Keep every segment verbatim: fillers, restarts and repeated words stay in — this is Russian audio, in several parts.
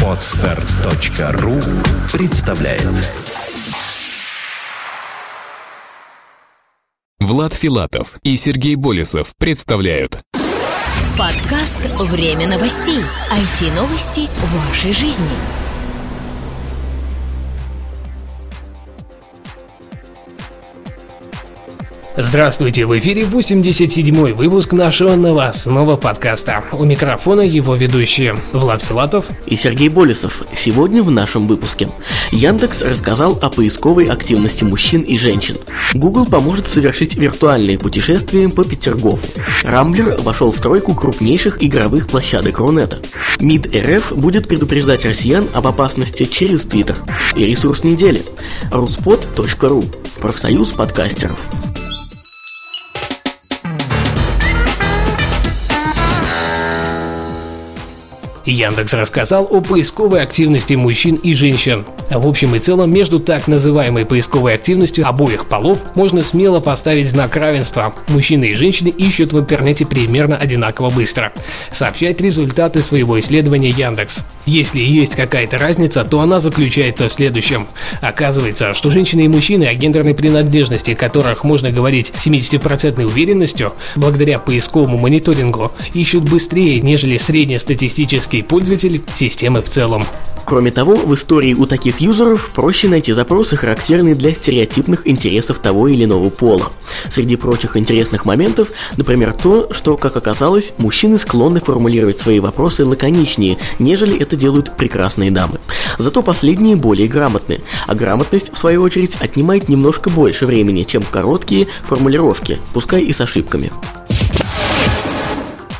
Podster.ру представляет. Влад Филатов и Сергей Болесов представляют подкаст «Время новостей». ай ти-новости вашей жизни. Здравствуйте, в эфире восемьдесят седьмой выпуск нашего новостного подкаста. У микрофона его ведущие Влад Филатов и Сергей Болесов. Сегодня в нашем выпуске. Яндекс рассказал о поисковой активности мужчин и женщин. Гугл поможет совершить виртуальные путешествия по Петергофу. Рамблер вошел в тройку крупнейших игровых площадок Рунета. МИД РФ будет предупреждать россиян об опасности через Твиттер. И ресурс недели – ruspod.ru, профсоюз подкастеров. Яндекс рассказал о поисковой активности мужчин и женщин. В общем и целом, между так называемой поисковой активностью обоих полов можно смело поставить знак равенства. Мужчины и женщины ищут в интернете примерно одинаково быстро, сообщает результаты своего исследования Яндекс. Если есть какая-то разница, то она заключается в следующем. Оказывается, что женщины и мужчины, о гендерной принадлежности которых можно говорить с семьюдесятипроцентной уверенностью, благодаря поисковому мониторингу ищут быстрее, нежели среднестатистический пользователь системы в целом. Кроме того, в истории у таких юзеров проще найти запросы, характерные для стереотипных интересов того или иного пола. Среди прочих интересных моментов, например, то, что, как оказалось, мужчины склонны формулировать свои вопросы лаконичнее, нежели это делают прекрасные дамы. Зато последние более грамотны, а грамотность, в свою очередь, отнимает немножко больше времени, чем короткие формулировки, пускай и с ошибками.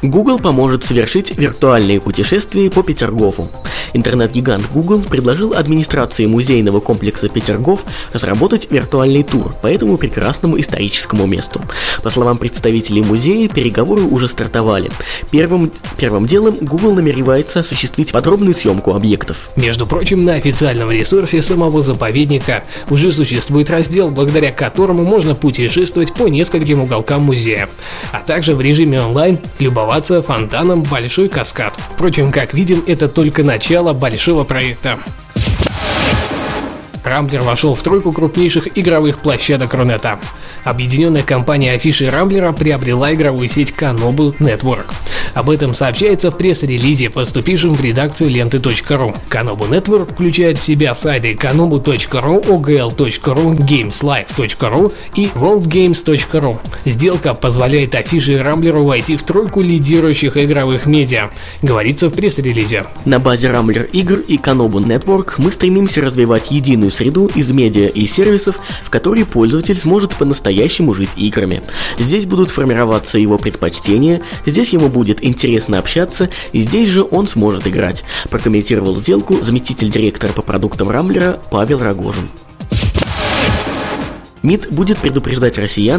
Google поможет совершить виртуальные путешествия по Петергофу. Интернет-гигант Google предложил администрации музейного комплекса Петергоф разработать виртуальный тур по этому прекрасному историческому месту. По словам представителей музея, переговоры уже стартовали. Первым, первым делом Google намеревается осуществить подробную съемку объектов. Между прочим, на официальном ресурсе самого заповедника уже существует раздел, благодаря которому можно путешествовать по нескольким уголкам музея, а также в режиме онлайн любоваться фонтаном «Большой каскад». Впрочем, как видим, это только начало большого проекта. Рамблер вошел в тройку крупнейших игровых площадок Рунета. Объединенная компания афиши Рамблера приобрела игровую сеть Канобу Network. Об этом сообщается в пресс-релизе, поступившем в редакцию ленты.ру. Канобу Network включает в себя сайты канобу.ру, огл.ру, gameslife.ru и worldgames.ru. Сделка позволяет афише Рамблеру войти в тройку лидирующих игровых медиа, говорится в пресс-релизе. На базе Рамблер игр и Канобу Network мы стремимся развивать единую среду из медиа и сервисов, в которой пользователь сможет по-настоящему жить играми. Здесь будут формироваться его предпочтения, здесь ему будет интересно общаться, и здесь же он сможет играть, прокомментировал сделку заместитель директора по продуктам Рамблера Павел Рогожин. МИД будет предупреждать россиян